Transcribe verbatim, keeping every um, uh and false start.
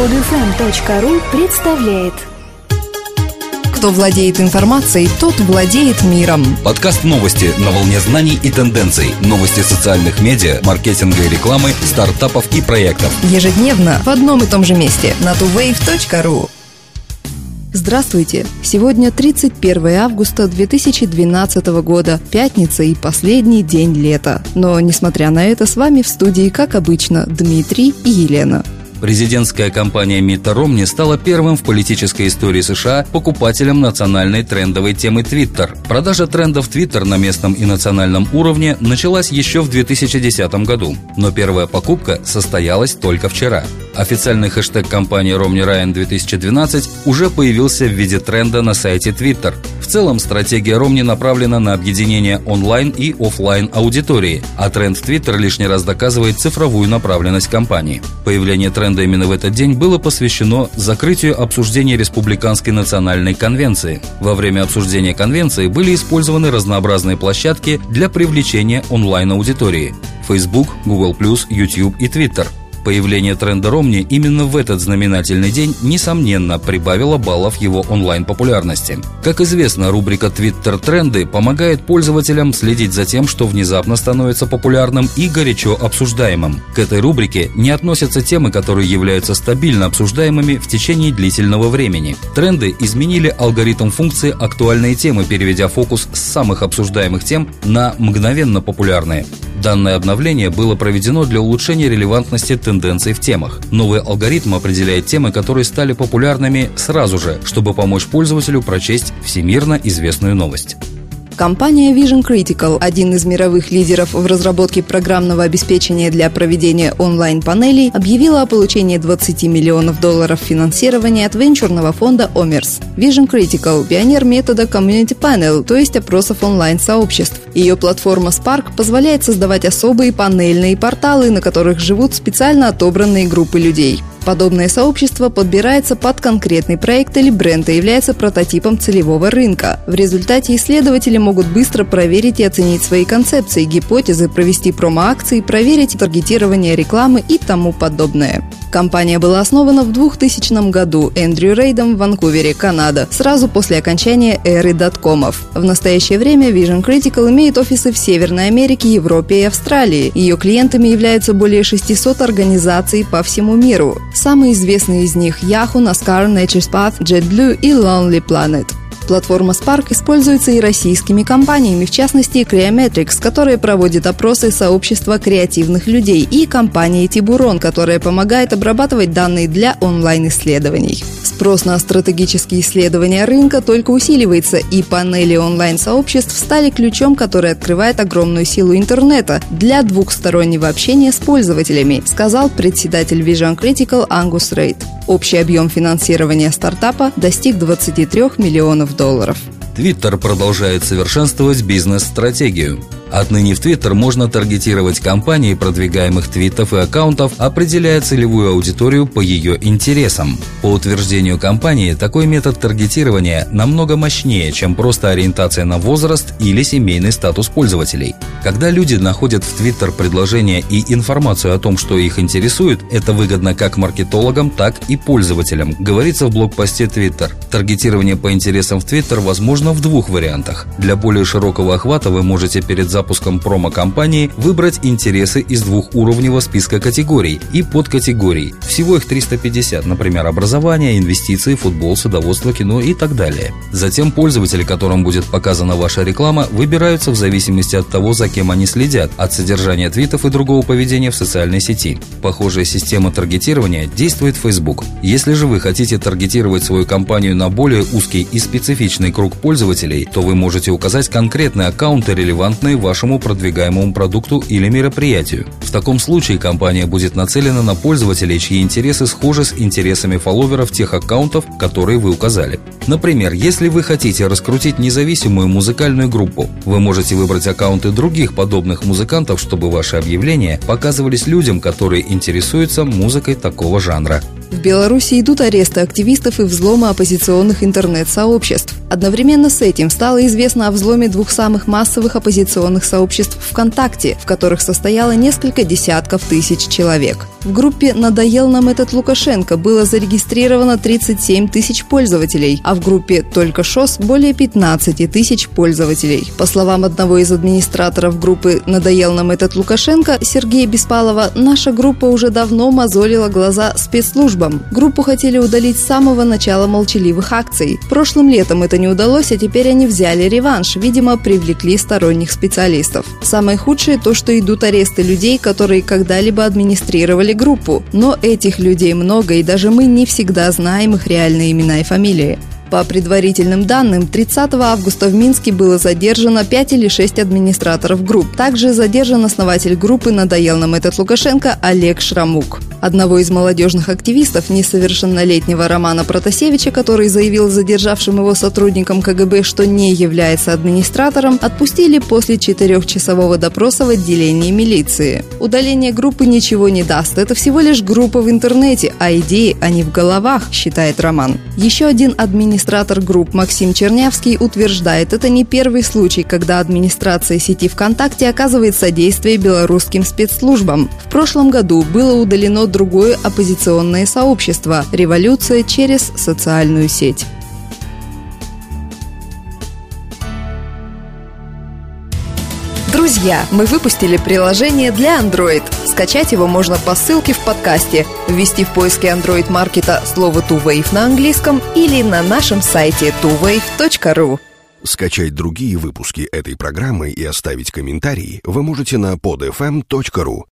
под эф эм точка ру представляет. Кто владеет информацией, тот владеет миром. Подкаст «Новости» на волне знаний и тенденций. Новости социальных медиа, маркетинга и рекламы, стартапов и проектов. Ежедневно в одном и том же месте на ту вейв точка ру. Здравствуйте! Сегодня тридцать первое августа две тысячи двенадцатого года, пятница и последний день лета. Но, несмотря на это, с вами в студии, как обычно, Дмитрий и Елена. Президентская компания Митта Ромни стала первым в политической истории США покупателем национальной трендовой темы Твиттер. Продажа трендов Твиттер на местном и национальном уровне началась еще в две тысячи десятом году, но первая покупка состоялась только вчера. Официальный хэштег компании Ромни Райан две тысячи двенадцать уже появился в виде тренда на сайте Твиттер. В целом, стратегия Ромни направлена на объединение онлайн и офлайн аудитории, а тренд Твиттер лишний раз доказывает цифровую направленность компании. Появление тренда именно в этот день было посвящено закрытию обсуждения Республиканской национальной конвенции. Во время обсуждения конвенции были использованы разнообразные площадки для привлечения онлайн-аудитории – Facebook, Google+, YouTube и Twitter. Появление тренда Ромни именно в этот знаменательный день, несомненно, прибавило баллов его онлайн-популярности. Как известно, рубрика «Твиттер-тренды» помогает пользователям следить за тем, что внезапно становится популярным и горячо обсуждаемым. К этой рубрике не относятся темы, которые являются стабильно обсуждаемыми в течение длительного времени. Тренды изменили алгоритм функции «Актуальные темы», переведя фокус с самых обсуждаемых тем на мгновенно популярные. Данное обновление было проведено для улучшения релевантности тенденций в темах. Новый алгоритм определяет темы, которые стали популярными сразу же, чтобы помочь пользователю прочесть всемирно известную новость. Компания Vision Critical, один из мировых лидеров в разработке программного обеспечения для проведения онлайн-панелей, объявила о получении двадцать миллионов долларов финансирования от венчурного фонда о мерс. Vision Critical – пионер метода Community Panel, то есть опросов онлайн-сообществ. Ее платформа Spark позволяет создавать особые панельные порталы, на которых живут специально отобранные группы людей. Подобное сообщество подбирается под конкретный проект или бренд и является прототипом целевого рынка. В результате исследователи могут быстро проверить и оценить свои концепции, гипотезы, провести промо-акции, проверить таргетирование рекламы и тому подобное. Компания была основана в двухтысячном году Эндрю Рейдом в Ванкувере, Канада, сразу после окончания эры доткомов. В настоящее время Vision Critical имеет офисы в Северной Америке, Европе и Австралии. Ее клиентами являются более шестисот организаций по всему миру. Самые известные из них – Yahoo, NASCAR, Nature's Path, JetBlue и Lonely Planet. Платформа Spark используется и российскими компаниями, в частности Kliometrics, которая проводит опросы сообщества креативных людей, и компанией Тибурон, которая помогает обрабатывать данные для онлайн-исследований. Спрос на стратегические исследования рынка только усиливается, и панели онлайн-сообществ стали ключом, который открывает огромную силу интернета для двухстороннего общения с пользователями, сказал председатель Vision Critical Angus Reid. Общий объем финансирования стартапа достиг двадцати трёх миллионов долларов. Твиттер продолжает совершенствовать бизнес-стратегию. Отныне в Твиттер можно таргетировать компании продвигаемых твитов и аккаунтов, определяя целевую аудиторию по ее интересам. По утверждению компании, такой метод таргетирования намного мощнее, чем просто ориентация на возраст или семейный статус пользователей. Когда люди находят в Твиттер предложения и информацию о том, что их интересует, это выгодно как маркетологам, так и пользователям, говорится в блогпосте Твиттер. Таргетирование по интересам в Твиттер возможно в двух вариантах. Для более широкого охвата вы можете перед запуском запуском промо-компании выбрать интересы из двухуровневого списка категорий и подкатегорий. Всего их триста пятьдесят, например, образование, инвестиции, футбол, садоводство, кино и так далее. Затем пользователи, которым будет показана ваша реклама, выбираются в зависимости от того, за кем они следят, от содержания твитов и другого поведения в социальной сети. Похожая система таргетирования действует в Facebook. Если же вы хотите таргетировать свою компанию на более узкий и специфичный круг пользователей, то вы можете указать конкретные аккаунты, релевантные в вашему продвигаемому продукту или мероприятию. В таком случае компания будет нацелена на пользователей, чьи интересы схожи с интересами фолловеров тех аккаунтов, которые вы указали. Например, если вы хотите раскрутить независимую музыкальную группу, вы можете выбрать аккаунты других подобных музыкантов, чтобы ваши объявления показывались людям, которые интересуются музыкой такого жанра. В Беларуси идут аресты активистов и взломы оппозиционных интернет-сообществ. Одновременно с этим стало известно о взломе двух самых массовых оппозиционных сообществ ВКонтакте, в которых состояло несколько десятков тысяч человек. В группе «Надоел нам этот Лукашенко» было зарегистрировано тридцать семь тысяч пользователей, а в группе «Только ШОС» более пятнадцать тысяч пользователей. По словам одного из администраторов группы «Надоел нам этот Лукашенко» Сергея Беспалова, наша группа уже давно мозолила глаза спецслужбам. Группу хотели удалить с самого начала молчаливых акций. Прошлым летом это не удалось, а теперь они взяли реванш, видимо, привлекли сторонних специалистов. Самое худшее то, что идут аресты людей, которые когда-либо администрировали группу. Но этих людей много, и даже мы не всегда знаем их реальные имена и фамилии. По предварительным данным, тридцатого августа в Минске было задержано пять или шесть администраторов групп. Также задержан основатель группы «Надоел нам этот Лукашенко» Олег Шрамук. Одного из молодежных активистов, несовершеннолетнего Романа Протасевича, который заявил задержавшим его сотрудникам ка гэ бэ, что не является администратором, отпустили после четырехчасового допроса в отделении милиции. Удаление группы ничего не даст, это всего лишь группа в интернете, а идеи они в головах, считает Роман. Еще один администратор групп Максим Чернявский утверждает, это не первый случай, когда администрация сети ВКонтакте оказывает содействие белорусским спецслужбам. В прошлом году было удалено другое оппозиционное сообщество – «Революция через социальную сеть». Друзья, мы выпустили приложение для Android. Скачать его можно по ссылке в подкасте, ввести в поиске Android-маркета слово ту вейв на английском или на нашем сайте ту вейв точка ру. Скачать другие выпуски этой программы и оставить комментарии вы можете на под эф эм точка ру.